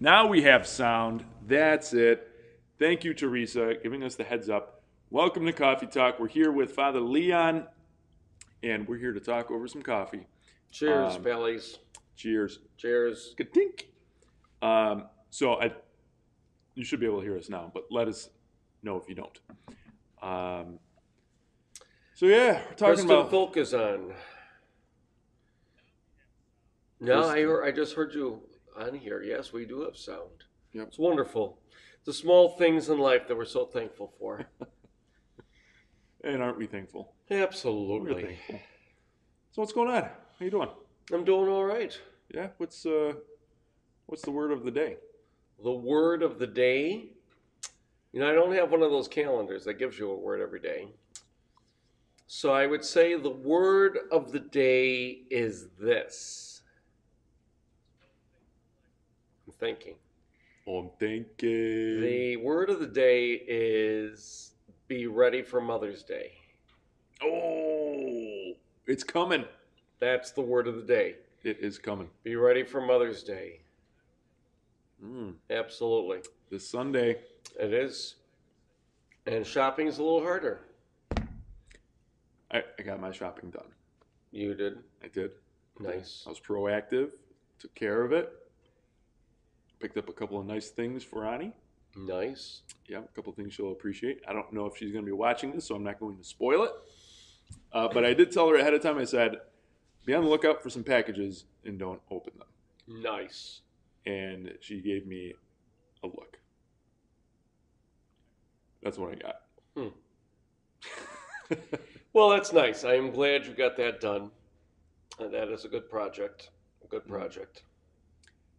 Now we have sound. That's it. Thank you, Teresa, giving us the heads up. Welcome to Coffee Talk. We're here with Father Leon, and we're here to talk over some coffee. Cheers, bellies. Cheers. Cheers. Ka-tink. You should be able to hear us now, but let us know if you don't. We're talking about focus on. No, I just heard you on here. Yes, we do have sound. Yep. It's wonderful. The small things in life that we're so thankful for. And aren't we thankful? Absolutely. We're thankful. So what's going on? How you doing? I'm doing all right. Yeah. What's the word of the day? The word of the day. You know, I don't have one of those calendars that gives you a word every day. So I would say the word of the day is this. I'm thinking. The word of the day is be ready for Mother's Day. Oh, it's coming. That's the word of the day. It is coming. Be ready for Mother's Day. Absolutely. This Sunday. It is. And shopping is a little harder. I got my shopping done. You did? I did. Nice. I was proactive. Took care of it. Picked up a couple of nice things for Ani. Nice. Yeah, a couple of things she'll appreciate. I don't know if she's going to be watching this, so I'm not going to spoil it. But I did tell her ahead of time. I said, be on the lookout for some packages and don't open them. Nice. And she gave me a look. That's what I got. Well, that's nice. I am glad you got that done. And that is a good project. A good project.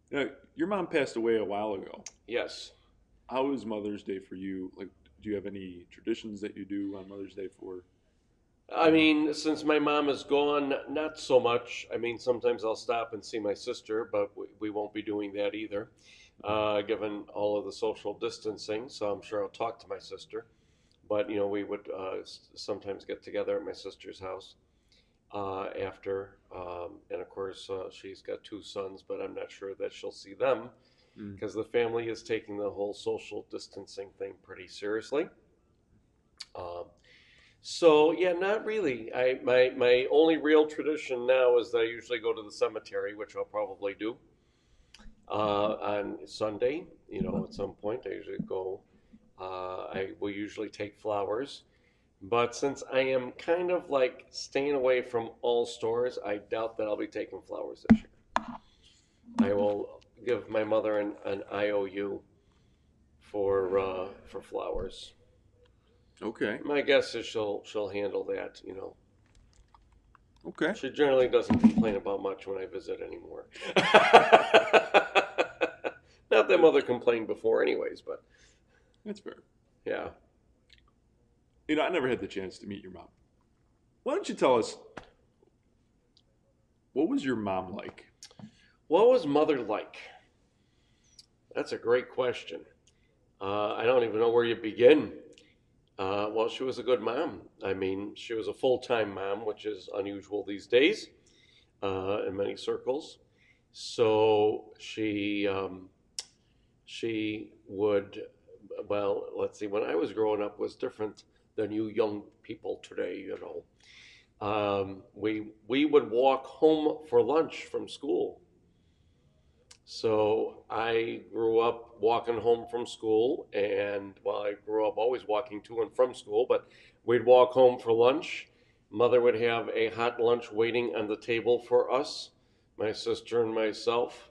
Now, your mom passed away a while ago. Yes. How was Mother's Day for you? Like, do you have any traditions that you do on Mother's Day for? I mean, since my mom is gone, not so much. I mean, sometimes I'll stop and see my sister, but we won't be doing that either, given all of the social distancing. So I'm sure I'll talk to my sister. But, you know, we would sometimes get together at my sister's house after. And, of course, she's got two sons, but I'm not sure that she'll see them because the family is taking the whole social distancing thing pretty seriously. So, yeah, not really. My only real tradition now is that I usually go to the cemetery, which I'll probably do on Sunday, you know, at some point. I usually go. I will usually take flowers. But since I am kind of like staying away from all stores, I doubt that I'll be taking flowers this year. I will give my mother an IOU for flowers. Okay. My guess is she'll handle that, you know. Okay. She generally doesn't complain about much when I visit anymore. Not that Mother complained before anyways, but. That's fair. Yeah. You know, I never had the chance to meet your mom. Why don't you tell us, what was your mom like? What was Mother like? That's a great question. I don't even know where you begin. Well, she was a good mom. I mean, she was a full-time mom, which is unusual these days in many circles. So she would, well, let's see, when I was growing up, it was different than you young people today, you know. We would walk home for lunch from school. So I grew up walking home from school, and well, I grew up always walking to and from school, but we'd walk home for lunch. Mother would have a hot lunch waiting on the table for us, my sister and myself,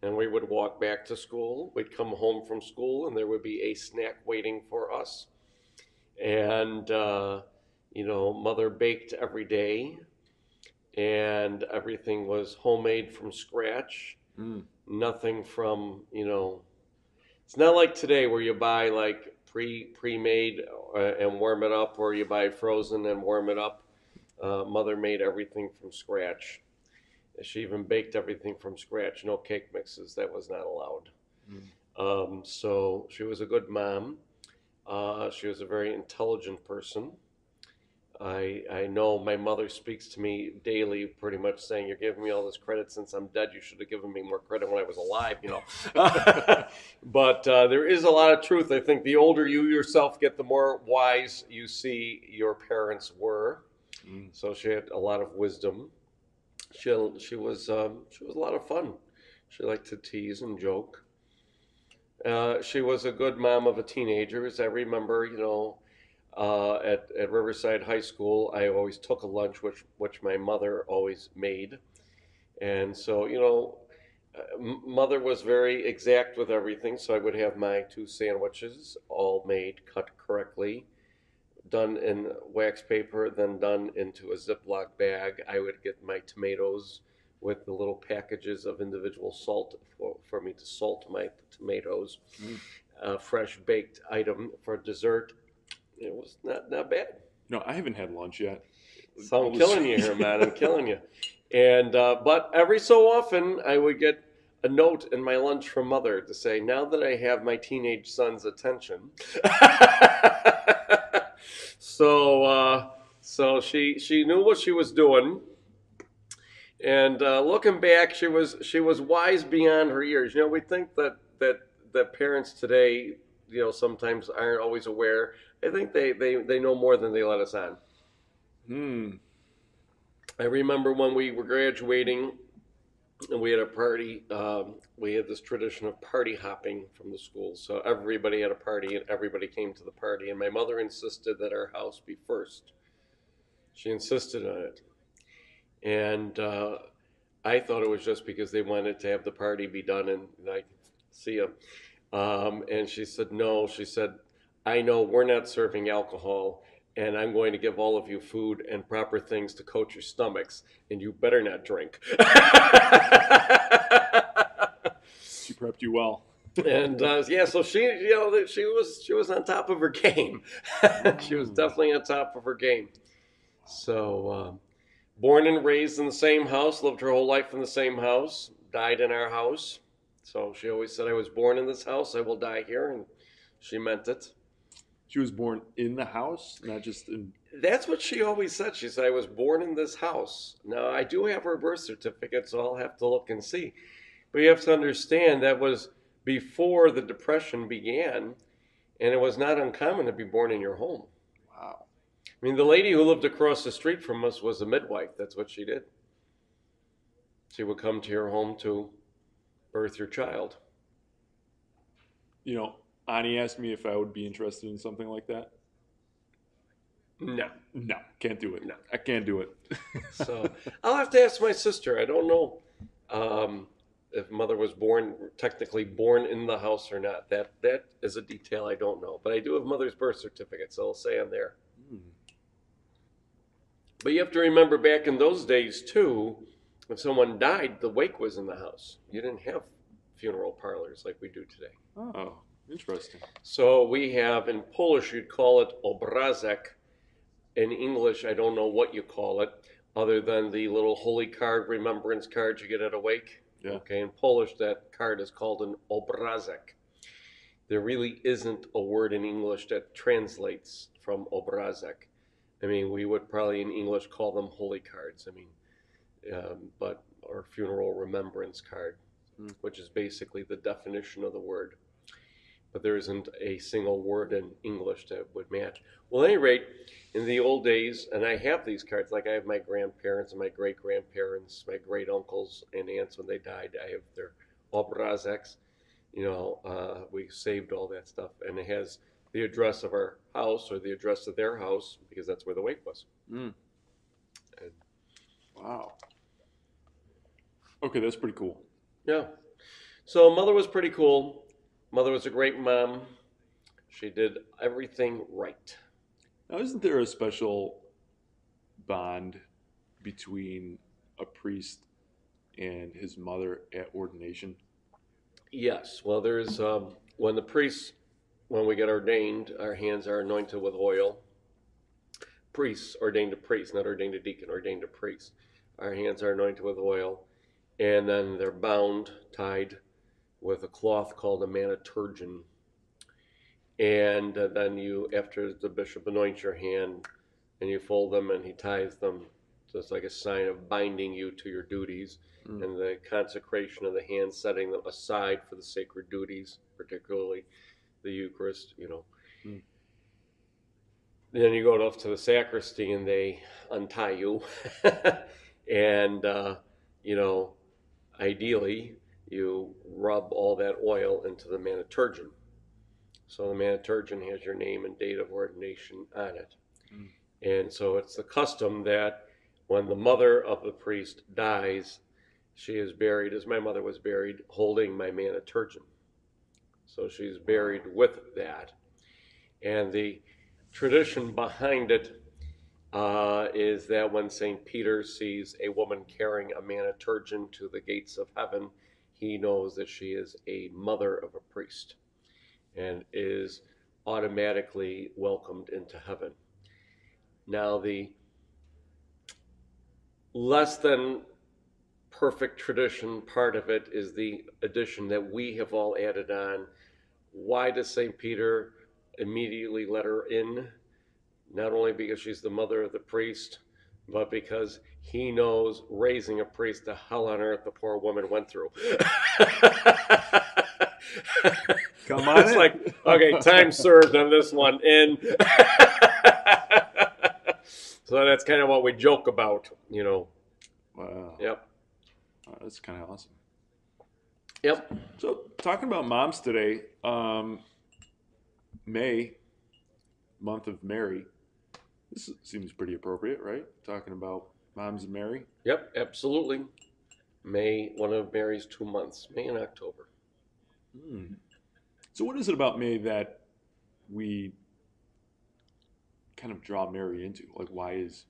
and we would walk back to school. We'd come home from school, and there would be a snack waiting for us. And, you know, Mother baked every day, and everything was homemade from scratch. Nothing from, you know, it's not like today where you buy like pre-made and warm it up, or you buy frozen and warm it up. Mother made everything from scratch. She even baked everything from scratch. No cake mixes. That was not allowed. So she was a good mom. She was a very intelligent person. I know my mother speaks to me daily, pretty much saying, "You're giving me all this credit since I'm dead. You should have given me more credit when I was alive," you know. But there is a lot of truth. I think the older you yourself get, the more wise you see your parents were. Mm. So she had a lot of wisdom. She was a lot of fun. She liked to tease and joke. She was a good mom of a teenager, as I remember, you know. At Riverside High School, I always took a lunch, which my mother always made. And so, you know, mother was very exact with everything. So I would have my 2 sandwiches all made, cut correctly, done in wax paper, then done into a Ziploc bag. I would get my tomatoes with the little packages of individual salt for me to salt my tomatoes, fresh baked item for dessert. It was not bad. No, I haven't had lunch yet. So I'm killing you here, man. I'm killing you. And but every so often, I would get a note in my lunch from mother to say, "Now that I have my teenage son's attention," so she knew what she was doing. And looking back, she was wise beyond her years. You know, we think that parents today, you know, sometimes aren't always aware. I think they know more than they let us on. Hmm. I remember when we were graduating and we had a party, we had this tradition of party hopping from the school. So everybody had a party and everybody came to the party. And my mother insisted that our house be first. She insisted on it. And I thought it was just because they wanted to have the party be done and I could see them. And she said, no, she said, "I know we're not serving alcohol, and I'm going to give all of you food and proper things to coat your stomachs, and you better not drink." She prepped you well. And yeah, so she, you know, she was on top of her game. She was definitely on top of her game. So born and raised in the same house, lived her whole life in the same house, died in our house. So she always said, "I was born in this house, I will die here," and she meant it. She was born in the house, not just in... That's what she always said. She said, "I was born in this house." Now, I do have her birth certificate, so I'll have to look and see. But you have to understand that was before the Depression began, and it was not uncommon to be born in your home. Wow. I mean, the lady who lived across the street from us was a midwife. That's what she did. She would come to your home to birth your child. You know, Ani asked me if I would be interested in something like that. No. No, can't do it. No. I can't do it. So I'll have to ask my sister. I don't know if mother was technically born in the house or not. That is a detail I don't know. But I do have mother's birth certificate, so I'll say I'm there. Mm. But you have to remember back in those days, too, if someone died, the wake was in the house. You didn't have funeral parlors like we do today. Oh, interesting. So we have, in Polish, you'd call it obrazek. In English, I don't know what you call it, other than the little holy card, remembrance card you get at a wake. Yeah. Okay, in Polish, that card is called an obrazek. There really isn't a word in English that translates from obrazek. I mean, we would probably in English call them holy cards. I mean, or funeral remembrance card, which is basically the definition of the word. But there isn't a single word in English that would match. Well, at any rate, in the old days, and I have these cards, like I have my grandparents and my great-grandparents, my great-uncles and aunts when they died, I have their obrazeks. You know, we saved all that stuff. And it has the address of our house or the address of their house, because that's where the wake was. Mm. And wow. Okay, that's pretty cool. Yeah. So mother was pretty cool. Mother was a great mom. She did everything right. Now, isn't there a special bond between a priest and his mother at ordination? Yes. Well, there's when we get ordained, our hands are anointed with oil. Priests, ordained a priest, not ordained a deacon, ordained a priest. Our hands are anointed with oil, and then they're bound, tied with a cloth called a maniturgeon. And then you, after the bishop anoints your hand, and you fold them and he ties them. So it's like a sign of binding you to your duties, and the consecration of the hands, setting them aside for the sacred duties, particularly the Eucharist, you know. Then you go off to the sacristy and they untie you. And, you know, ideally you rub all that oil into the Maniturgeon. So the Maniturgeon has your name and date of ordination on it. And so it's the custom that when the mother of the priest dies, she is buried, as my mother was buried, holding my Maniturgeon. So she's buried with that. And the tradition behind it is that when Saint Peter sees a woman carrying a Maniturgeon to the gates of heaven, he knows that she is a mother of a priest and is automatically welcomed into heaven. Now, the less than perfect tradition part of it is the addition that we have all added on. Why does St. Peter immediately let her in? Not only because she's the mother of the priest, but because he knows raising a priest, the hell on earth the poor woman went through. Come on. It's in. Like, okay, time served on this one. In. So that's kind of what we joke about, you know. Wow. Yep. Oh, that's kind of awesome. Yep. So talking about moms today, May, month of Mary. This seems pretty appropriate, right? Talking about moms of Mary. Yep, absolutely. May, one of Mary's 2 months, May and October. So what is it about May that we kind of draw Mary into? Like, why is...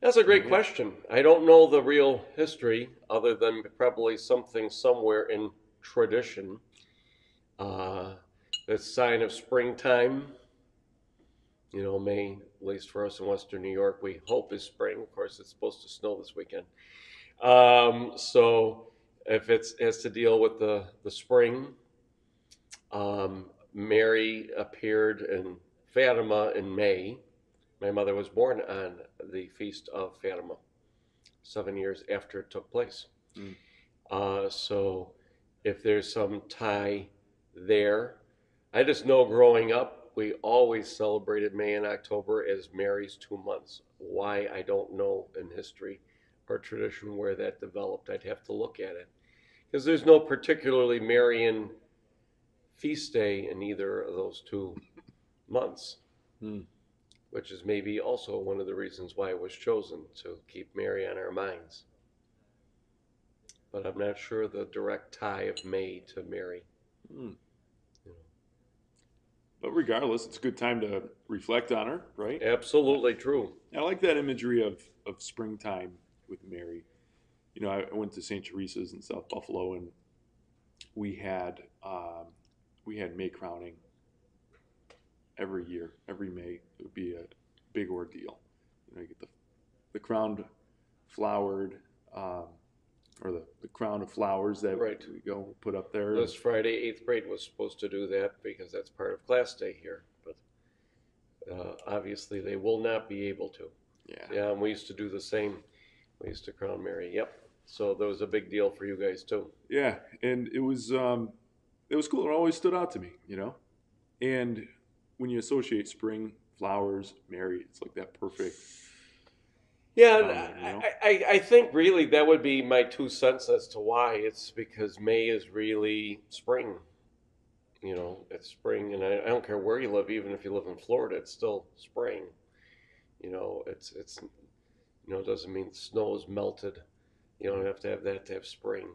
That's a great question. I don't know the real history other than probably something somewhere in tradition. The sign of springtime, you know, May, at least for us in Western New York, we hope is spring. Of course, it's supposed to snow this weekend. So if it has to deal with the spring, Mary appeared in Fatima in May. My mother was born on the Feast of Fatima, 7 years after it took place. So if there's some tie there, I just know growing up, we always celebrated May and October as Mary's 2 months. Why, I don't know in history or tradition where that developed. I'd have to look at it. Because there's no particularly Marian feast day in either of those 2 months. Which is maybe also one of the reasons why it was chosen, to keep Mary on our minds. But I'm not sure the direct tie of May to Mary. Yeah. But regardless, it's a good time to reflect on her, right? Absolutely true. I like that imagery of springtime with Mary. You know, I went to St. Teresa's in South Buffalo, and we had May crowning. Every year, every May, it would be a big ordeal. You know, you get the crowned flowered, or the crown of flowers that we go put up there. This Friday, eighth grade was supposed to do that because that's part of class day here. But obviously, they will not be able to. Yeah, and we used to do the same. We used to crown Mary. Yep. So that was a big deal for you guys too. Yeah, and it was cool. It always stood out to me, you know, and when you associate spring, flowers, Mary, it's like that perfect. Yeah, you know? I think really that would be my 2 cents as to why. It's because May is really spring. You know, it's spring, and I don't care where you live. Even if you live in Florida, it's still spring. You know, it's you know, it doesn't mean snow is melted. You don't have to have that to have spring.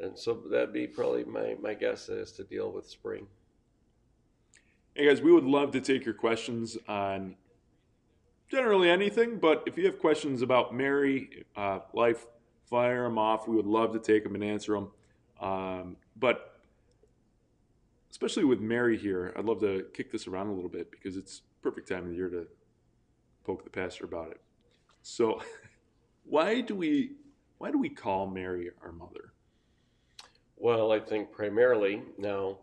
And so that'd be probably my guess is to deal with spring. Hey guys, we would love to take your questions on generally anything, but if you have questions about Mary, life, fire them off. We would love to take them and answer them. But especially with Mary here, I'd love to kick this around a little bit because it's perfect time of the year to poke the pastor about it. So why do we call Mary our mother? Well, I think primarily now,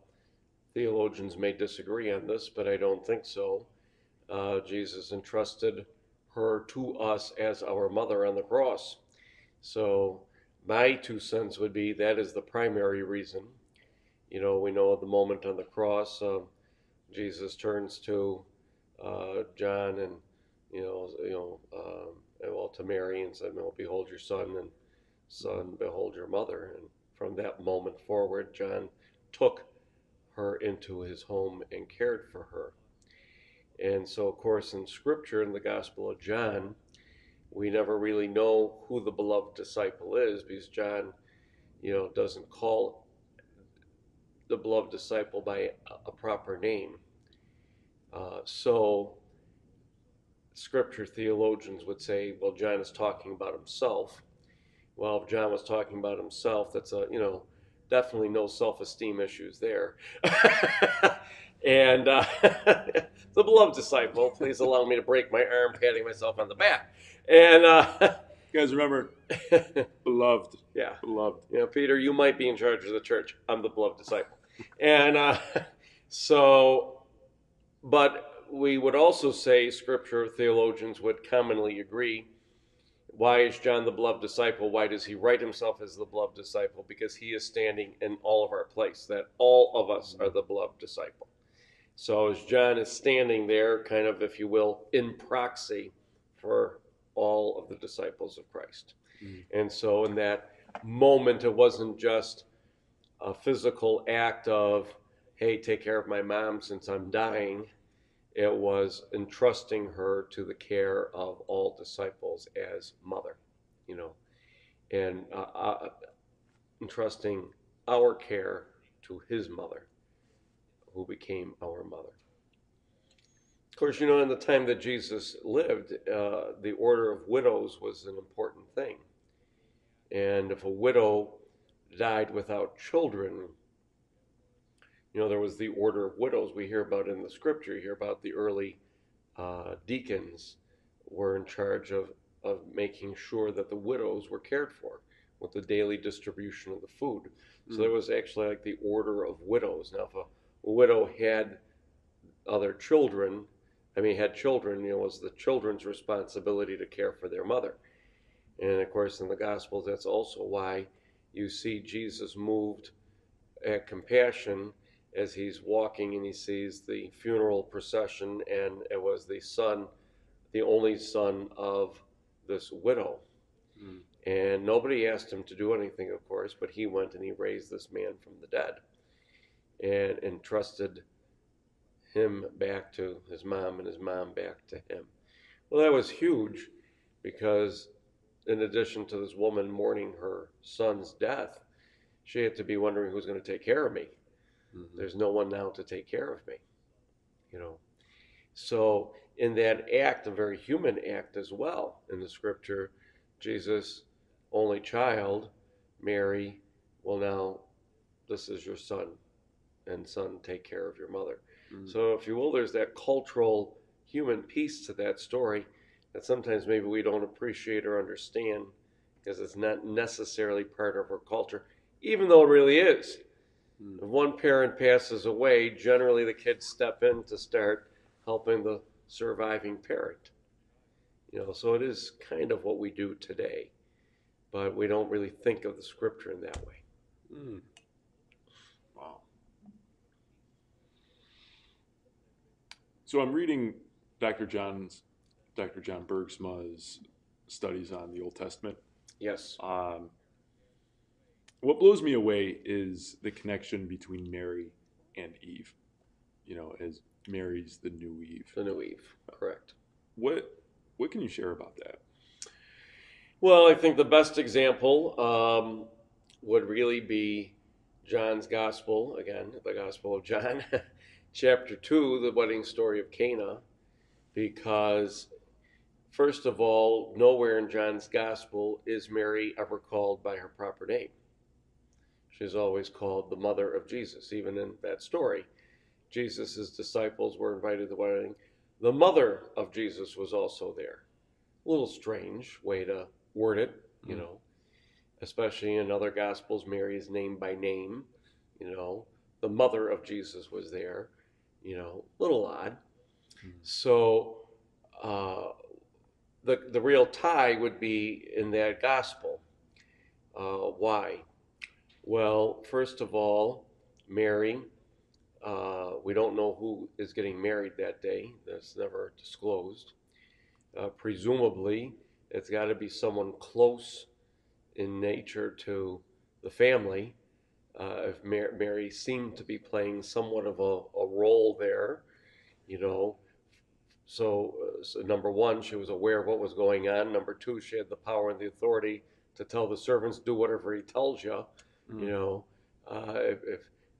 theologians may disagree on this, but I don't think so. Jesus entrusted her to us as our mother on the cross. So my two cents would be that is the primary reason. You know, we know at the moment on the cross, Jesus turns to John and, to Mary and said, "No, behold your son, and son, behold your mother." And from that moment forward, John took her into his home and cared for her. And so, of course, in Scripture, in the Gospel of John, we never really know who the beloved disciple is, because John, doesn't call the beloved disciple by a proper name. So Scripture theologians would say, well, John is talking about himself. Well, if John was talking about himself, that's definitely no self-esteem issues there. And the beloved disciple, please allow me to break my arm patting myself on the back. And you guys remember, beloved. Yeah. Beloved. Peter, you might be in charge of the church. I'm the beloved disciple. And but we would also say, Scripture theologians would commonly agree, why is John the beloved disciple? Why does he write himself as the beloved disciple? Because he is standing in all of our place, that all of us are the beloved disciple. So as John is standing there, kind of, if you will, in proxy for all of the disciples of Christ. Mm-hmm. And so in that moment, it wasn't just a physical act of, hey, take care of my mom since I'm dying. It was entrusting her to the care of all disciples as mother, and entrusting our care to his mother, who became our mother. Of course, in the time that Jesus lived, the order of widows was an important thing. And if a widow died without children, there was the order of widows we hear about in the Scripture. You hear about the early deacons were in charge of making sure that the widows were cared for with the daily distribution of the food. Mm-hmm. So there was actually like the order of widows. Now, if a widow had children, it was the children's responsibility to care for their mother. And, of course, in the Gospels, that's also why you see Jesus moved at compassion as he's walking and he sees the funeral procession, and it was the son, the only son of this widow. Mm. And nobody asked him to do anything, of course, but he went and he raised this man from the dead and entrusted him back to his mom and his mom back to him. Well, that was huge, because in addition to this woman mourning her son's death, she had to be wondering, who's going to take care of me? Mm-hmm. There's no one now to take care of me, So in that act, a very human act as well, in the Scripture, Jesus' only child, Mary, well, now this is your son, and son, take care of your mother. Mm-hmm. So if you will, there's that cultural human piece to that story that sometimes maybe we don't appreciate or understand, because it's not necessarily part of our culture, even though it really is. If one parent passes away, generally the kids step in to start helping the surviving parent. So it is kind of what we do today, but we don't really think of the Scripture in that way. Mm. Wow. So I'm reading Dr. John Bergsma's studies on the Old Testament. Yes. What blows me away is the connection between Mary and Eve, as Mary's the new Eve. The new Eve, correct. What can you share about that? Well, I think the best example would really be John's Gospel, again, the Gospel of John, chapter 2, the wedding story of Cana, because first of all, nowhere in John's Gospel is Mary ever called by her proper name. She's always called the mother of Jesus. Even in that story, Jesus' disciples were invited to the wedding. The mother of Jesus was also there. A little strange way to word it, Especially in other Gospels, Mary is named by name, The mother of Jesus was there, a little odd. Mm-hmm. So the real tie would be in that gospel. Why? Well, first of all, Mary, we don't know who is getting married that day. That's never disclosed. Presumably, it's got to be someone close in nature to the family. If Mary seemed to be playing somewhat of a role there, you know. So number one, she was aware of what was going on. Number two, she had the power and the authority to tell the servants, do whatever he tells you, you know.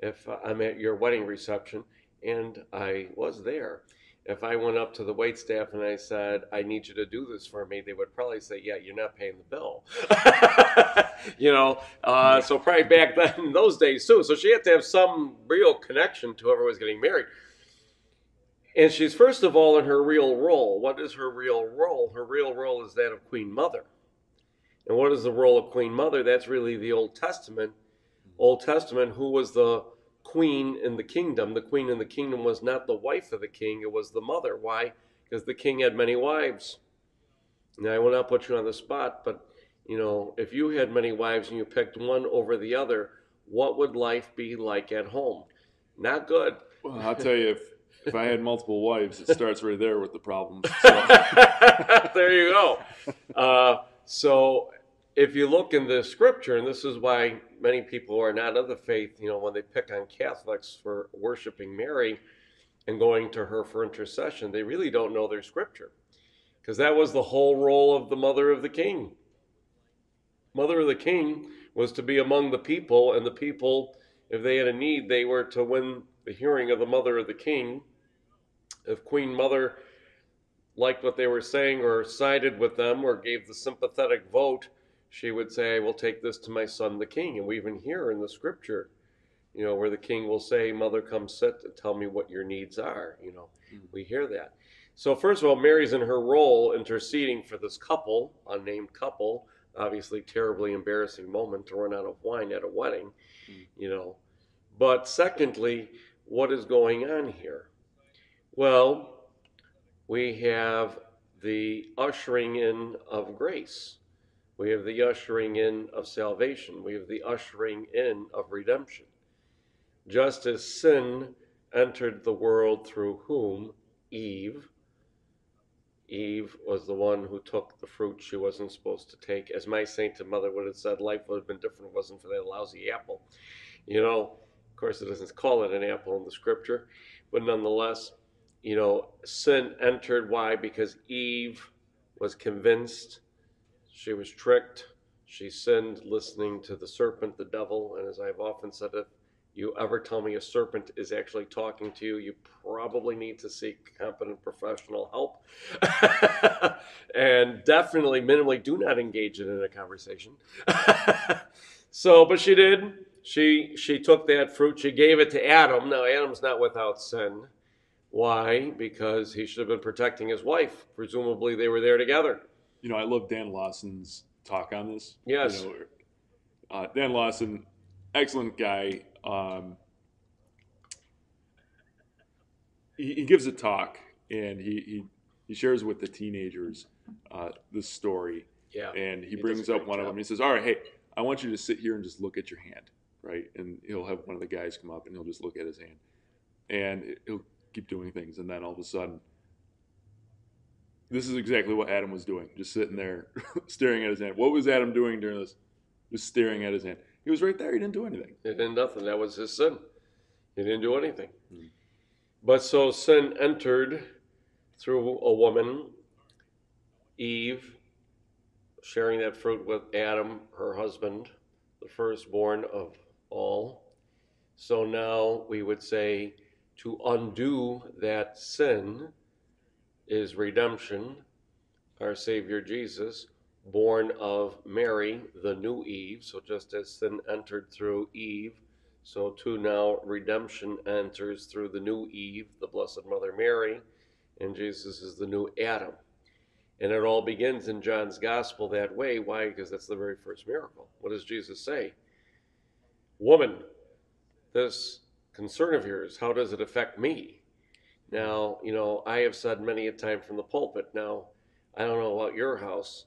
If I'm at your wedding reception, and I was there, if I went up to the waitstaff and I said, I need you to do this for me, they would probably say, yeah, you're not paying the bill. You know, so probably back then in those days too. So she had to have some real connection to whoever was getting married. And she's first of all in her real role. What is her real role? Her real role is that of Queen Mother. And what is the role of Queen Mother? That's really the Old Testament. Old Testament, who was the queen in the kingdom? The queen in the kingdom was not the wife of the king, it was the mother. Why? Because the king had many wives. Now, I will not put you on the spot, but, you know, if you had many wives and you picked one over the other, what would life be like at home? Not good. Well, I'll tell you, if I had multiple wives, it starts right there with the problems. So. There you go. So if you look in the scripture, and this is why many people who are not of the faith, you know, when they pick on Catholics for worshiping Mary and going to her for intercession, they really don't know their scripture, because that was the whole role of the mother of the king. Mother of the king was to be among the people, and the people, if they had a need, they were to win the hearing of the mother of the king. If Queen Mother liked what they were saying or sided with them or gave the sympathetic vote, she would say, I will take this to my son, the king. And we even hear in the scripture, you know, where the king will say, Mother, come sit and tell me what your needs are. You know, we hear that. So first of all, Mary's in her role interceding for this couple, unnamed couple, obviously terribly embarrassing moment to run out of wine at a wedding, you know. But secondly, what is going on here? Well, we have the ushering in of grace. We have the ushering in of salvation. We have the ushering in of redemption. Just as sin entered the world through whom? Eve. Eve was the one who took the fruit she wasn't supposed to take. As my sainted mother would have said, life would have been different if it wasn't for that lousy apple. You know, of course, it doesn't call it an apple in the scripture. But nonetheless, you know, sin entered. Why? Because Eve was convinced. She was tricked. She sinned listening to the serpent, the devil. And as I've often said, if you ever tell me a serpent is actually talking to you, you probably need to seek competent professional help. And definitely, minimally, do not engage in a conversation. So, but she did. She took that fruit. She gave it to Adam. Now, Adam's not without sin. Why? Because he should have been protecting his wife. Presumably, they were there together. You know, I love Dan Lawson's talk on this. Yes. You know, Dan Lawson, excellent guy. He gives a talk, and he shares with the teenagers this story. Yeah. And he brings up one of them. And he says, all right, hey, I want you to sit here and just look at your hand, right? And he'll have one of the guys come up, and he'll just look at his hand. And he'll keep doing things. And then all of a sudden, this is exactly what Adam was doing, just sitting there staring at his hand. What was Adam doing during this? Just staring at his hand. He was right there. He didn't do anything. He did nothing. That was his sin. He didn't do anything. But so sin entered through a woman, Eve, sharing that fruit with Adam, her husband, the firstborn of all. So now we would say to undo that sin is redemption, our Savior Jesus, born of Mary, the new Eve. So just as sin entered through Eve, so too now redemption enters through the new Eve, the Blessed Mother Mary, and Jesus is the new Adam. And it all begins in John's Gospel that way. Why? Because that's the very first miracle. What does Jesus say? Woman, this concern of yours, how does it affect me? Now, you know, I have said many a time from the pulpit, now, I don't know about your house.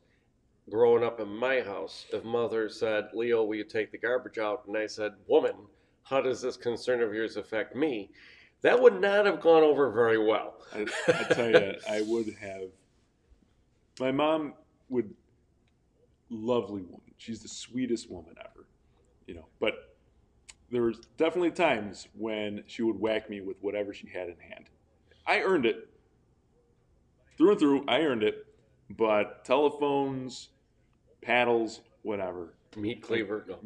Growing up in my house, if mother said, Leo, will you take the garbage out? And I said, woman, how does this concern of yours affect me? That would not have gone over very well. I tell you, I would have. My mom would, lovely woman. She's the sweetest woman ever, you know. But there was definitely times when she would whack me with whatever she had in hand. I earned it. Through and through, I earned it. But telephones, paddles, whatever. Meat cleaver. No.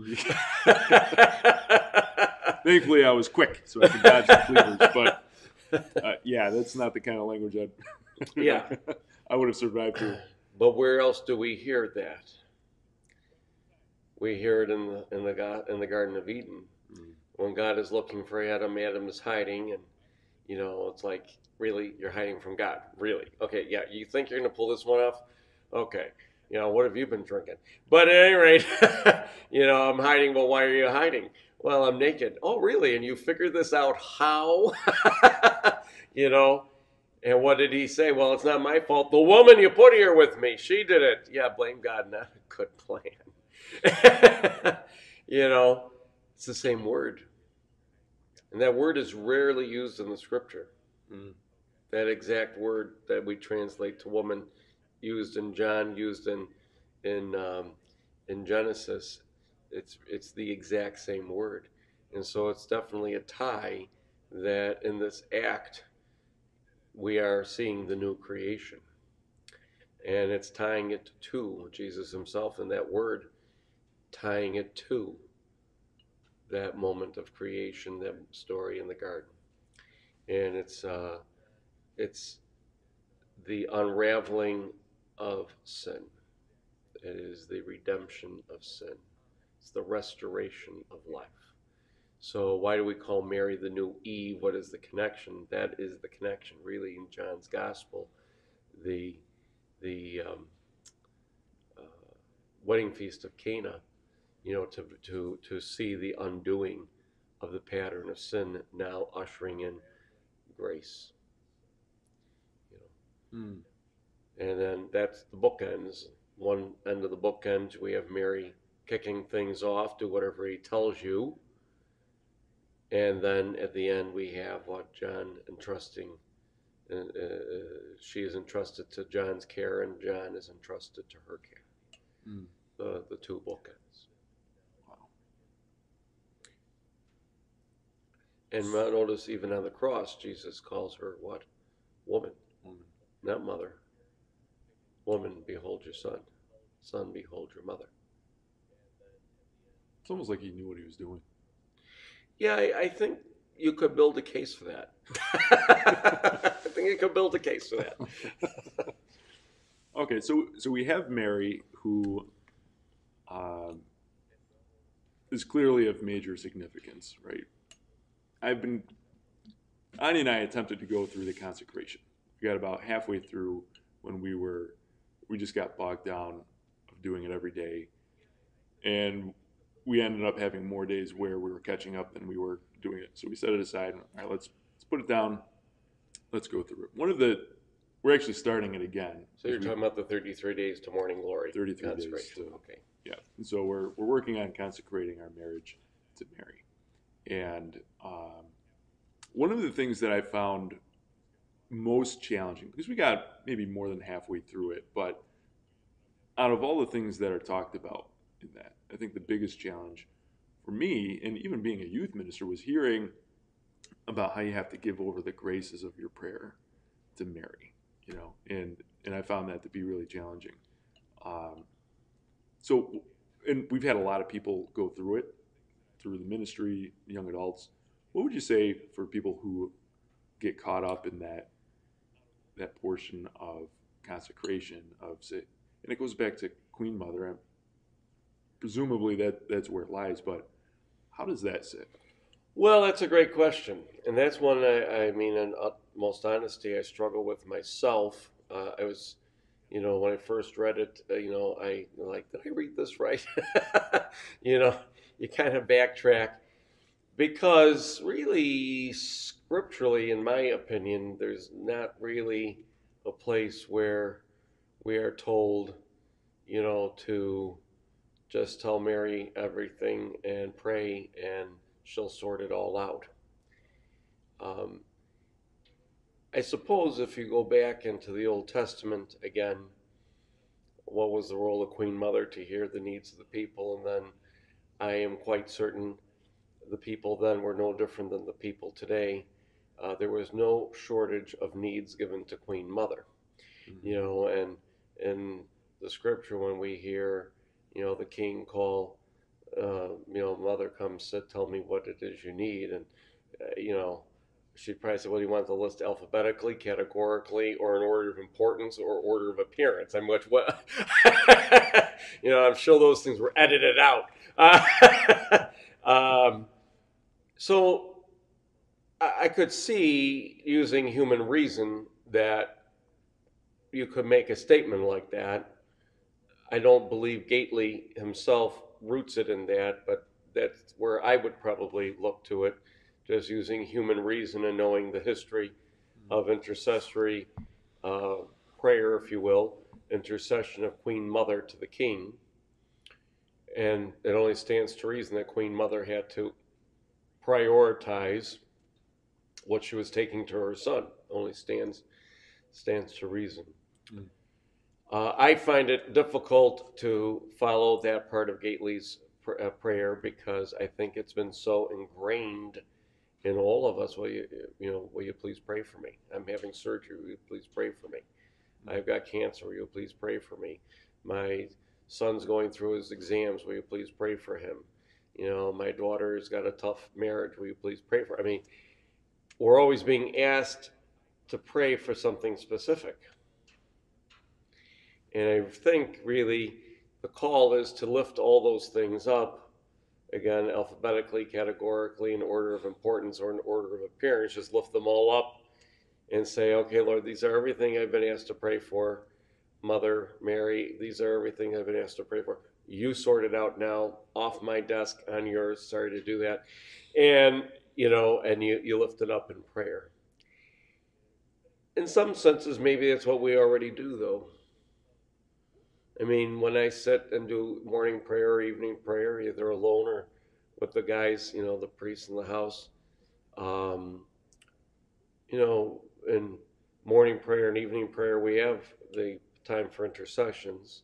Thankfully, I was quick, so I could dodge the cleavers. But yeah, that's not the kind of language I would have survived through. But where else do we hear that? We hear it in the Garden of Eden, mm-hmm. when God is looking for Adam. Adam is hiding, and you know it's like, really, you're hiding from God. Really? Okay, yeah. You think you're gonna pull this one off? Okay. You know, what have you been drinking? But at any rate, you know, I'm hiding. But why are you hiding? Well, I'm naked. Oh, really? And you figured this out how? You know. And what did he say? Well, it's not my fault. The woman you put here with me, she did it. Yeah, blame God. Not a good plan. You know, it's the same word. And that word is rarely used in the scripture. Mm. That exact word that we translate to woman, used in John, used in Genesis, it's the exact same word. And so it's definitely a tie that in this act, we are seeing the new creation. And it's tying it to Jesus himself, and that word, tying it to that moment of creation, that story in the garden. And it's the unraveling of sin. It is the redemption of sin. It's the restoration of life. So why do we call Mary the new Eve? What is the connection? That is the connection, really, in John's Gospel. The wedding feast of Cana, you know, to see the undoing of the pattern of sin, now ushering in grace. You know. Mm. And then that's the bookends. One end of the bookends, we have Mary kicking things off, do whatever he tells you. And then at the end, we have what John entrusting. She is entrusted to John's care, and John is entrusted to her care. Mm. The two bookends. Wow. And notice even on the cross, Jesus calls her what? Woman. Woman. Not mother. Woman, behold your son. Son, behold your mother. It's almost like he knew what he was doing. Yeah, I think you could build a case for that. I think you could build a case for that. Okay, so we have Mary, who is clearly of major significance, right? Ani and I attempted to go through the consecration. We got about halfway through when we just got bogged down of doing it every day. And we ended up having more days where we were catching up than we were doing it. So we set it aside. And, all right, let's put it down. Let's go through it. We're actually starting it again. So you're talking about the 33 days to morning glory. 33 days. Okay. Yeah. And so we're working on consecrating our marriage to Mary. And one of the things that I found most challenging, because we got maybe more than halfway through it, but out of all the things that are talked about in that, I think the biggest challenge for me, and even being a youth minister, was hearing about how you have to give over the graces of your prayer to Mary, you know, and I found that to be really challenging. And we've had a lot of people go through it, through the ministry, young adults. What would you say for people who get caught up in that portion of consecration of, say, and it goes back to Queen Mother, presumably that's where it lies, but how does that sit? Well, that's a great question. And that's one I mean, in utmost honesty, I struggle with myself. I was, you know, when I first read it, you know, I like, did I read this right? You know, you kind of backtrack. Because really, scripturally, in my opinion, there's not really a place where we are told, you know, to just tell Mary everything and pray and she'll sort it all out. I suppose if you go back into the Old Testament again, what was the role of Queen Mother? To hear the needs of the people. And then I am quite certain the people then were no different than the people today. There was no shortage of needs given to Queen Mother. Mm-hmm. You know, and in the scripture when we hear, you know, the king call, you know, Mother, come sit, tell me what it is you need. And, you know, she'd probably say, well, do you want the list alphabetically, categorically, or in order of importance, or order of appearance? I'm much, what? You know, I'm sure those things were edited out. So I could see, using human reason, that you could make a statement like that. I don't believe Gaitley himself roots it in that, but that's where I would probably look to it, just using human reason and knowing the history of intercessory prayer, if you will, intercession of Queen Mother to the King. And it only stands to reason that Queen Mother had to prioritize what she was taking to her son. Only stands to reason. Mm. I find it difficult to follow that part of Gaitley's prayer because I think it's been so ingrained in all of us. Will you please pray for me? I'm having surgery. Will you please pray for me? I've got cancer. Will you please pray for me? My son's going through his exams. Will you please pray for him? You know, my daughter's got a tough marriage. Will you please pray for her? I mean, we're always being asked to pray for something specific. And I think really the call is to lift all those things up, again, alphabetically, categorically, in order of importance or in order of appearance, just lift them all up and say, okay, Lord, these are everything I've been asked to pray for. Mother Mary, these are everything I've been asked to pray for. You sort it out now, off my desk, on yours, sorry to do that. And, you know, and you lift it up in prayer. In some senses, maybe that's what we already do, though. I mean, when I sit and do morning prayer or evening prayer, either alone or with the guys, you know, the priests in the house, you know, in morning prayer and evening prayer, we have the time for intercessions.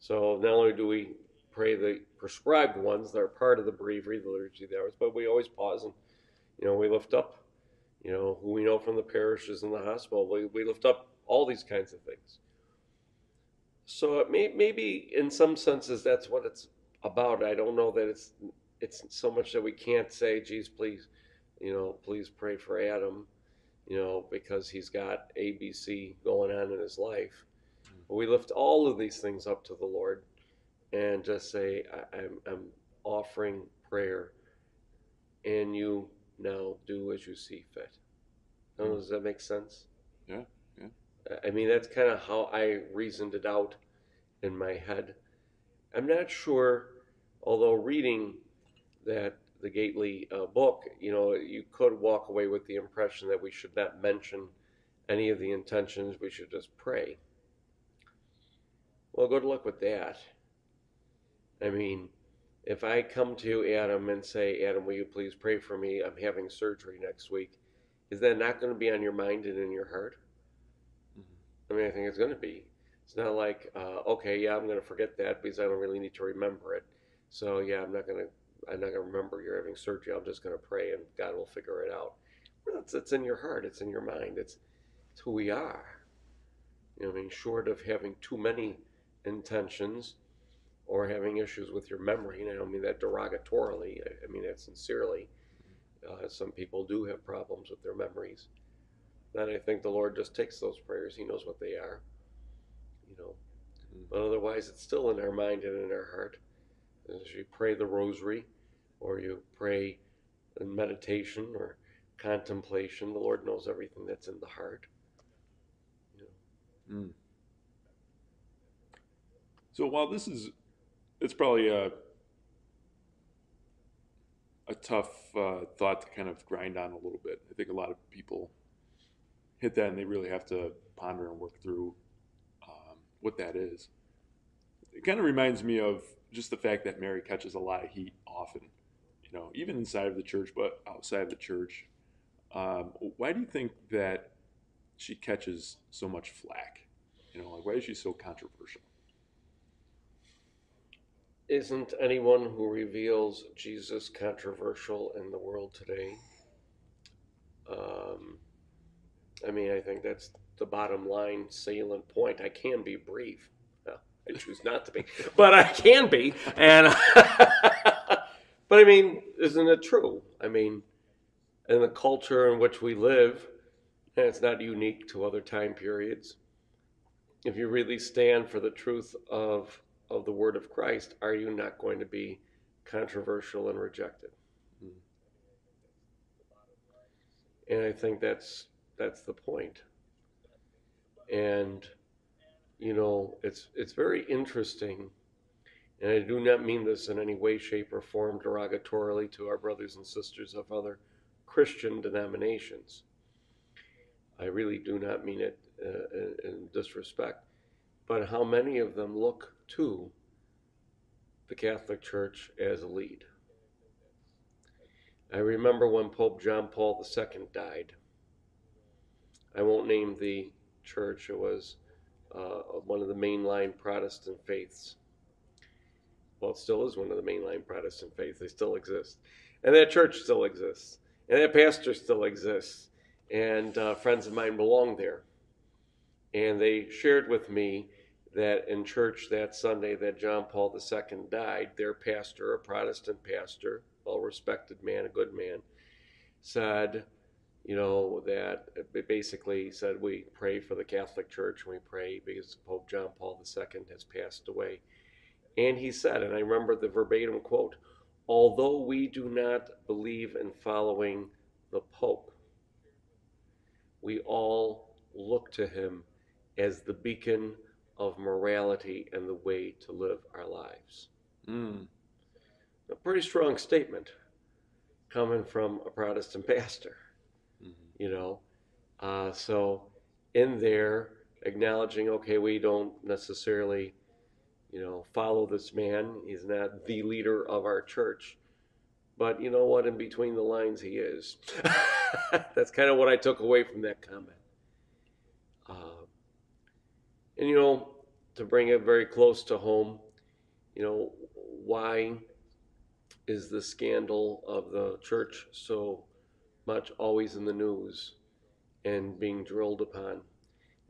So not only do we pray the prescribed ones that are part of the breviary, the liturgy of the hours, but we always pause and, you know, we lift up, you know, who we know from the parishes and the hospital. We lift up all these kinds of things. So it maybe in some senses that's what it's about. I don't know that it's so much that we can't say, geez, please, you know, please pray for Adam, you know, because he's got ABC going on in his life. But we lift all of these things up to the Lord and just say, I'm offering prayer, and you now do as you see fit. I don't know, does that make sense? Yeah. I mean, that's kind of how I reasoned it out in my head. I'm not sure, although reading that the Gaitley book, you know, you could walk away with the impression that we should not mention any of the intentions. We should just pray. Well, good luck with that. I mean, if I come to Adam and say, Adam, will you please pray for me? I'm having surgery next week. Is that not going to be on your mind and in your heart? I mean, I think it's going to be. It's not like, okay, yeah, I'm going to forget that because I don't really need to remember it. So yeah, I'm not going to remember you're having surgery. I'm just going to pray and God will figure it out. Well, it's in your heart. It's in your mind. It's who we are. You know, I mean, short of having too many intentions or having issues with your memory, and I don't mean that derogatorily. I mean that sincerely. Some people do have problems with their memories. Then I think the Lord just takes those prayers. He knows what they are, you know. But otherwise, it's still in our mind and in our heart. As you pray the rosary, or you pray in meditation or contemplation, the Lord knows everything that's in the heart. You know? Mm. So while this is, it's probably a tough thought to kind of grind on a little bit. I think a lot of people hit that and they really have to ponder and work through what that is. It kind of reminds me of just the fact that Mary catches a lot of heat often, you know, even inside of the church, but outside of the church. Why do you think that she catches so much flack? You know, like, why is she so controversial? Isn't anyone who reveals Jesus controversial in the world today? I mean, I think that's the bottom line salient point. I can be brief. Well, I choose not to be, but I can be. And but I mean, isn't it true? I mean, in the culture in which we live, and it's not unique to other time periods, if you really stand for the truth of the word of Christ, are you not going to be controversial and rejected? And I think that's the point. And, you know, it's very interesting, and I do not mean this in any way, shape, or form derogatorily to our brothers and sisters of other Christian denominations. I really do not mean it in disrespect, but how many of them look to the Catholic Church as a lead? I remember when Pope John Paul II died. I won't name the church. It was one of the mainline Protestant faiths. Well, it still is one of the mainline Protestant faiths. They still exist. And that church still exists. And that pastor still exists. And friends of mine belong there. And they shared with me that in church that Sunday that John Paul II died, their pastor, a Protestant pastor, well-respected man, a good man, said, you know, that basically said, we pray for the Catholic Church, and we pray because Pope John Paul II has passed away. And he said, and I remember the verbatim quote, although we do not believe in following the Pope, we all look to him as the beacon of morality and the way to live our lives. A pretty strong statement coming from a Protestant pastor, you know. So in there, acknowledging, okay, we don't necessarily, you know, follow this man. He's not the leader of our church. But you know what? In between the lines, he is. That's kind of what I took away from that comment. And, you know, to bring it very close to home, you know, why is the scandal of the church so much always in the news and being drilled upon?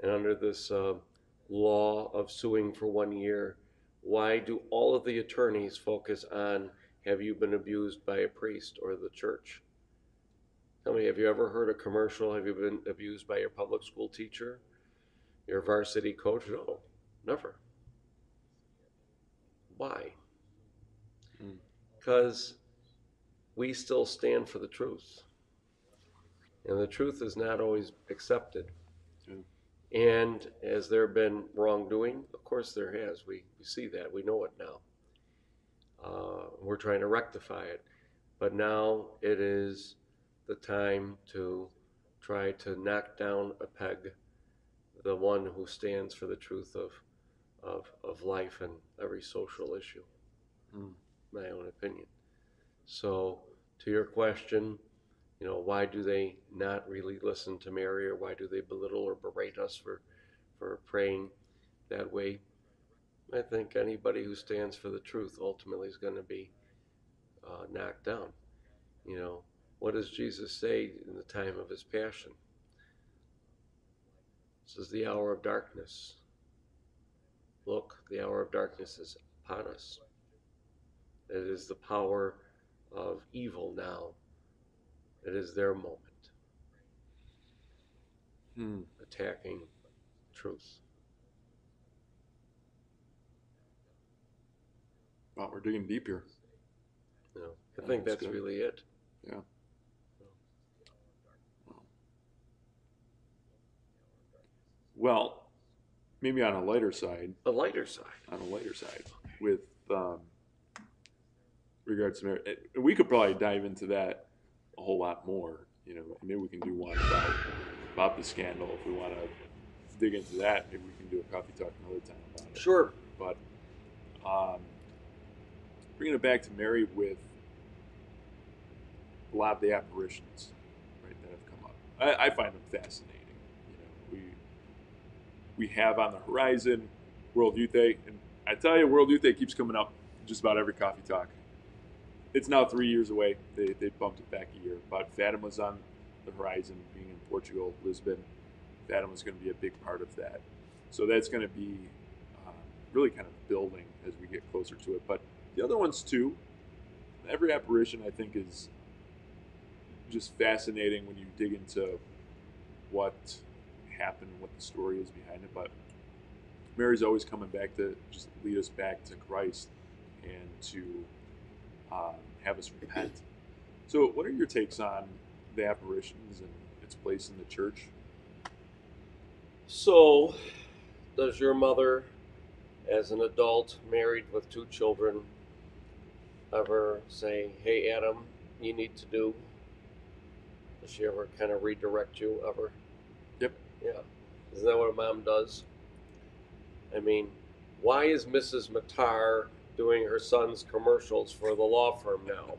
And under this law of suing for 1 year, why do all of the attorneys focus on, have you been abused by a priest or the church? Tell me, have you ever heard a commercial? Have you been abused by your public school teacher, your varsity coach? No, never. Why? Because we still stand for the truth. And the truth is not always accepted. And has there been wrongdoing? Of course there has. We see that. We know it now. We're trying to rectify it. But now it is the time to try to knock down a peg the one who stands for the truth of life and every social issue. My own opinion. So to your question, you know, why do they not really listen to Mary, or why do they belittle or berate us for praying that way? I think anybody who stands for the truth ultimately is going to be knocked down. You know, what does Jesus say in the time of his passion? This is the hour of darkness. Look, the hour of darkness is upon us. It is the power of evil now. It is their moment. Attacking truth. Wow, we're digging deep here. No, I think that's good. Really it. Yeah. Well, maybe on a lighter side. A lighter side. On a lighter side. With... regards to marriage, we could probably dive into that a whole lot more. You know, maybe we can do one about the scandal if we want to dig into that. Maybe we can do a coffee talk another time about it. Sure. But bringing it back to Mary with a lot of the apparitions, right, that have come up. I find them fascinating. You know, we have on the horizon World Youth Day, and I tell you, World Youth Day keeps coming up just about every coffee talk. It's now 3 years away. They bumped it back a year. But Fatima's on the horizon, being in Portugal, Lisbon. Fatima's going to be a big part of that. So that's going to be really kind of building as we get closer to it. But the other ones too, every apparition I think is just fascinating when you dig into what happened and what the story is behind it. But Mary's always coming back to just lead us back to Christ and to have us repent. So what are your takes on the apparitions and its place in the church? So does your mother, as an adult married with two children, ever say, hey Adam, you need to do? Does she ever kind of redirect you ever? Yep. Yeah. Isn't that what a mom does? I mean, why is Mrs. Matar doing her son's commercials for the law firm now?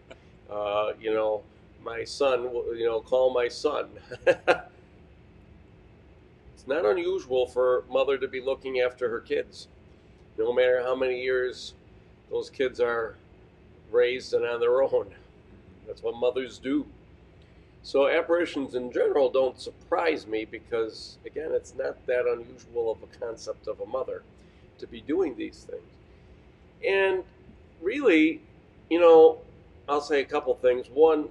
You know, my son, you know, call my son. It's not unusual for mother to be looking after her kids. No matter how many years those kids are raised and on their own. That's what mothers do. So apparitions in general don't surprise me because, again, it's not that unusual of a concept of a mother to be doing these things. And really, you know, I'll say a couple things. One,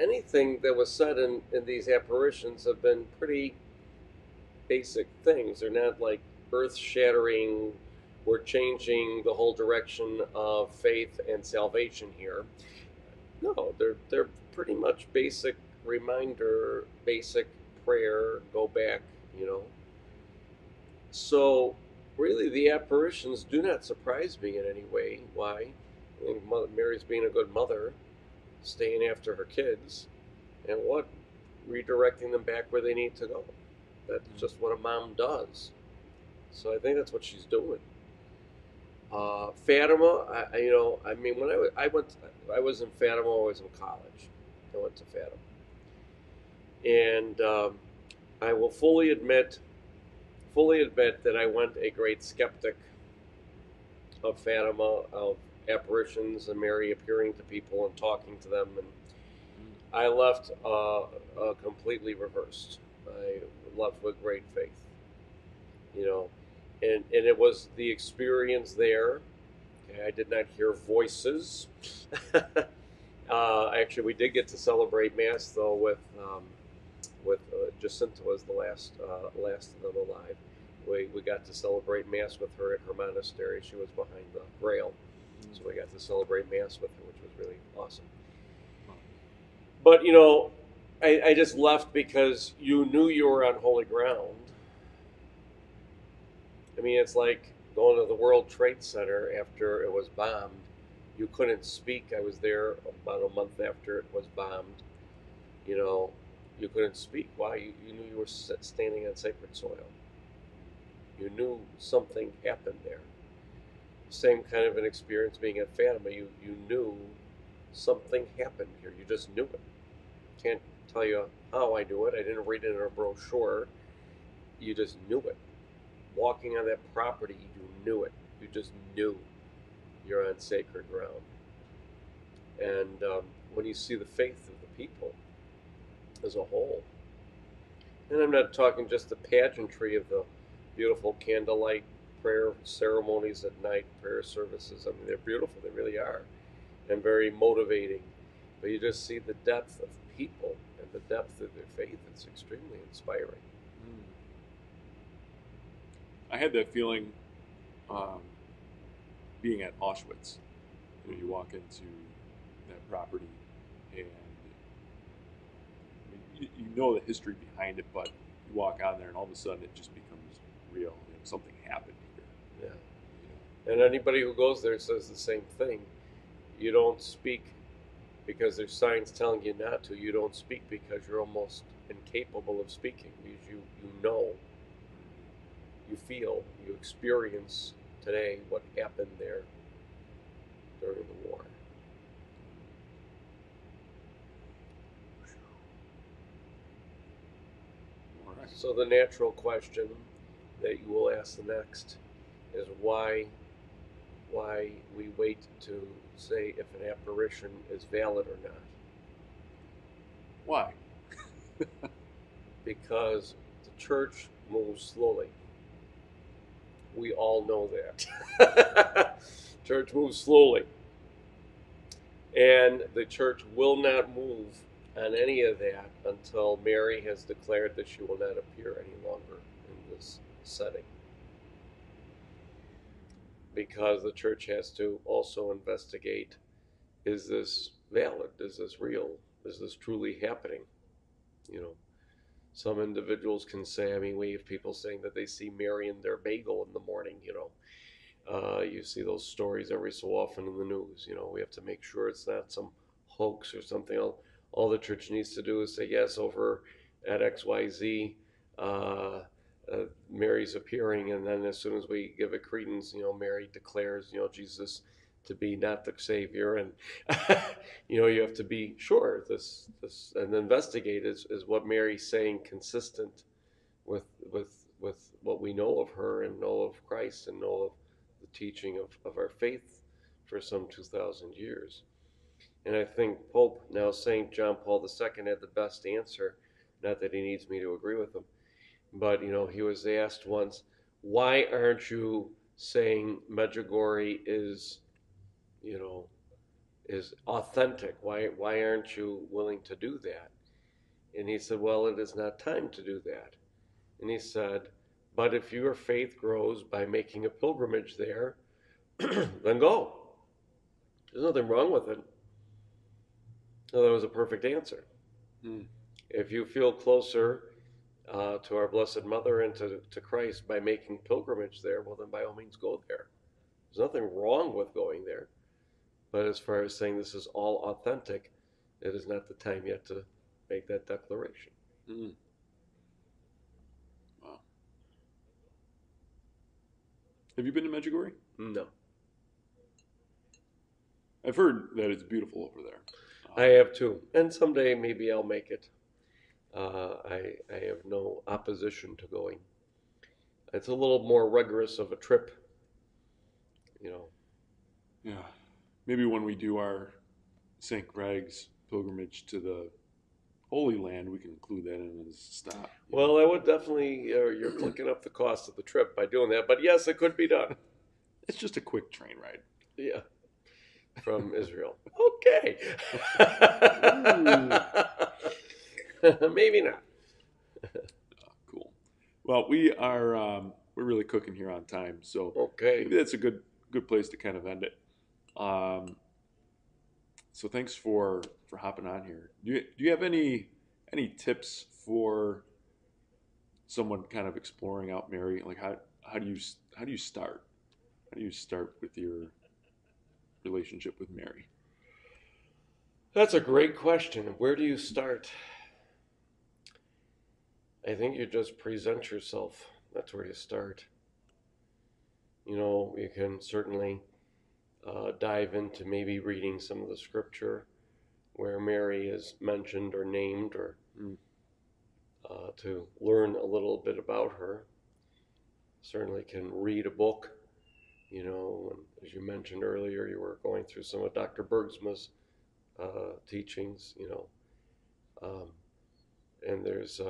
anything that was said in these apparitions have been pretty basic things. They're not like earth-shattering, we're changing the whole direction of faith and salvation here. No, they're pretty much basic reminder, basic prayer, go back, you know. So really the apparitions do not surprise me in any way. Why? I think Mary's being a good mother, staying after her kids, and what? Redirecting them back where they need to go. That's just what a mom does. So I think that's what she's doing. Fatima, you know, I mean, when I was in Fatima, I was in college. I went to Fatima. And I will fully admit that I went a great skeptic of Fatima, of apparitions and Mary appearing to people and talking to them. And I left completely reversed. I left with great faith, you know. And it was the experience there. Okay, I did not hear voices. Actually, we did get to celebrate Mass though with Jacinta was the last of them alive. We got to celebrate Mass with her at her monastery. She was behind the rail, so we got to celebrate Mass with her, which was really awesome. But you know, I just left because you knew you were on holy ground. I mean, it's like going to the World Trade Center after it was bombed. You couldn't speak. I was there about a month after it was bombed. You know, you couldn't speak. Why? You knew you were standing on sacred soil. You knew something happened there. Same kind of an experience being at Fatima. You knew something happened here. You just knew it. Can't tell you how I knew it. I didn't read it in a brochure. You just knew it. Walking on that property, you knew it. You just knew you're on sacred ground. And when you see the faith of the people as a whole, and I'm not talking just the pageantry of the beautiful candlelight prayer ceremonies at night, prayer services. I mean, they're beautiful. They really are, and very motivating. But you just see the depth of people and the depth of their faith. It's extremely inspiring. I had that feeling being at Auschwitz. You know, you walk into that property and I mean, you know the history behind it, but you walk out there and all of a sudden it just becomes real. You know, something happened here. Yeah. You know? And anybody who goes there says the same thing. You don't speak because there's signs telling you not to. You don't speak because you're almost incapable of speaking. You know you feel, you experience today what happened there during the war. All right. So the natural question that you will ask the next is why we wait to say if an apparition is valid or not. Why? Because the church moves slowly. We all know that. Church moves slowly. And the church will not move on any of that until Mary has declared that she will not appear any longer in this setting. Because the church has to also investigate, is this valid? Is this real? Is this truly happening? You know, some individuals can say, I mean, we have people saying that they see Mary in their bagel in the morning, you know. You see those stories every so often in the news, you know. We have to make sure it's not some hoax or something else. All the church needs to do is say, yes, over at XYZ, Mary's appearing, and then as soon as we give it credence, you know, Mary declares, you know, Jesus to be not the Savior, and you know, you have to be sure this and investigate is what Mary's saying consistent with what we know of her and know of Christ and know of the teaching of our faith for some 2,000 years. And I think Pope now Saint John Paul II had the best answer, not that he needs me to agree with him, but you know, he was asked once, why aren't you saying Medjugorje is, you know, is authentic? Why aren't you willing to do that? And he said, well, it is not time to do that. And he said, but if your faith grows by making a pilgrimage there, then go. There's nothing wrong with it. So that was a perfect answer. Mm. If you feel closer to our Blessed Mother and to Christ by making pilgrimage there, well, then by all means go there. There's nothing wrong with going there. But as far as saying this is all authentic, it is not the time yet to make that declaration. Mm. Wow. Have you been to Medjugorje? No. I've heard that it's beautiful over there. I have too. And someday maybe I'll make it. I have no opposition to going. It's a little more rigorous of a trip, you know. Yeah. Maybe when we do our St. Greg's pilgrimage to the Holy Land, we can include that in as a stop. Well, I would definitely, you're clicking up the cost of the trip by doing that. But yes, it could be done. It's just a quick train ride. Yeah. From Israel. Okay. Maybe not. Cool. Well, we are, we're really cooking here on time. So okay. Maybe that's a good place to kind of end it. So thanks for hopping on here. Do you have any tips for someone kind of exploring out Mary? Like how do you start? How do you start with your relationship with Mary? That's a great question. Where do you start? I think you just present yourself. That's where you start. You know, you can certainly dive into maybe reading some of the scripture where Mary is mentioned or named, or to learn a little bit about her. Certainly can read a book, you know, and as you mentioned earlier, you were going through some of Dr. Bergsma's teachings, you know, and there's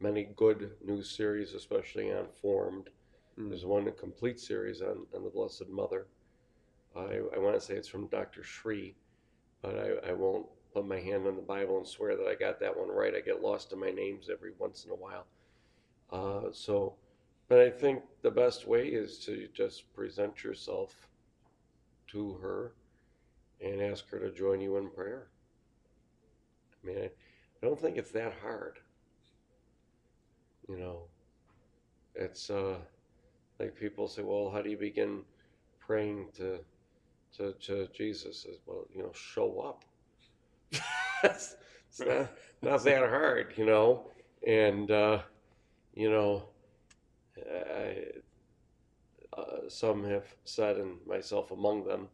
many good new series, especially on Formed. There's one, a complete series on the Blessed Mother. I want to say it's from Dr. Sri, but I won't put my hand on the Bible and swear that I got that one right. I get lost in my names every once in a while. But I think the best way is to just present yourself to her and ask her to join you in prayer. I mean, I don't think it's that hard. You know, it's like people say, well, how do you begin praying to Jesus? As well, you know, show up. It's not that hard, you know. And you know, Some have said, and myself among them,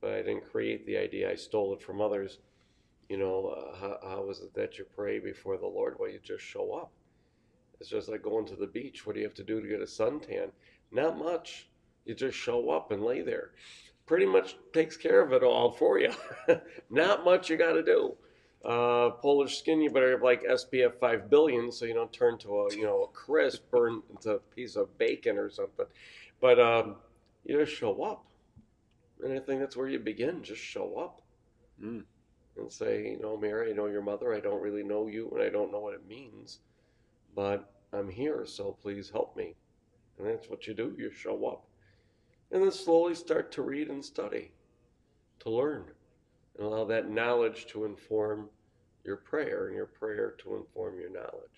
but I didn't create the idea, I stole it from others. You know, how is it that you pray before the Lord? Well, you just show up. It's just like going to the beach. What do you have to do to get a suntan? Not much. You just show up and lay there. Pretty much takes care of it all for you. Not much you got to do. Polish skin, you better have like SPF 5 billion so you don't turn to a, you know, a crisp, burn into a piece of bacon or something. But you just show up. And I think that's where you begin. Just show up. Mm. And say, you know, Mary, I know your mother. I don't really know you, and I don't know what it means. But I'm here, so please help me. And that's what you do. You show up. And then slowly start to read and study, to learn, and allow that knowledge to inform your prayer, and your prayer to inform your knowledge.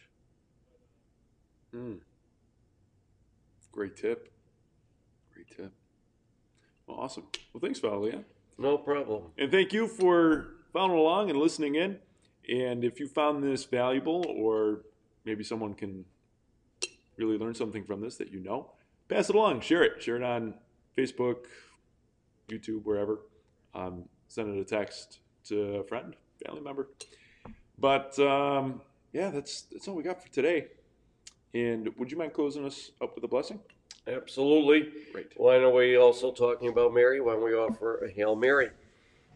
Mm. Great tip. Great tip. Well, awesome. Well, thanks, Father Leon. No problem. And thank you for following along and listening in. And if you found this valuable, or maybe someone can really learn something from this that you know, pass it along, share it. Share it on Facebook, YouTube, wherever. Send it a text to a friend, family member. But yeah, that's all we got for today. And would you mind closing us up with a blessing? Absolutely. Great. Why are we also talking about Mary? Why don't we offer a Hail Mary?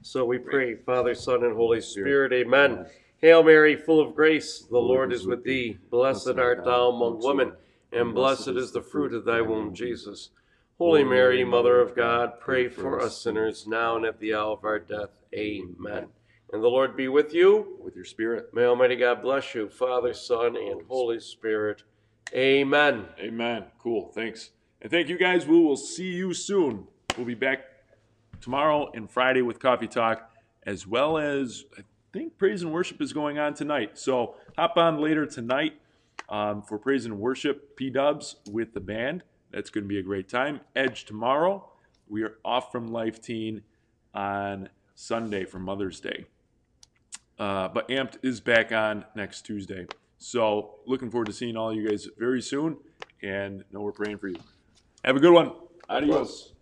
So we pray, Father, Son, and Holy Spirit. Amen. Amen. Hail Mary, full of grace, the Lord is with thee. Blessed art thou among women, and blessed is the fruit of thy womb, Jesus. Holy Mary, Mother of God, pray for us sinners now and at the hour of our death. Amen. And the Lord be with you. With your spirit. May Almighty God bless you, Father, Son, and Holy Spirit. Amen. Amen. Cool. Thanks. And thank you guys. We will see you soon. We'll be back tomorrow and Friday with Coffee Talk, as well as I think praise and worship is going on tonight. So hop on later tonight for praise and worship, P-Dubs with the band. That's going to be a great time. Edge tomorrow. We are off from Life Teen on Sunday for Mother's Day. But Amped is back on next Tuesday. So looking forward to seeing all you guys very soon. And know we're praying for you. Have a good one. Adios.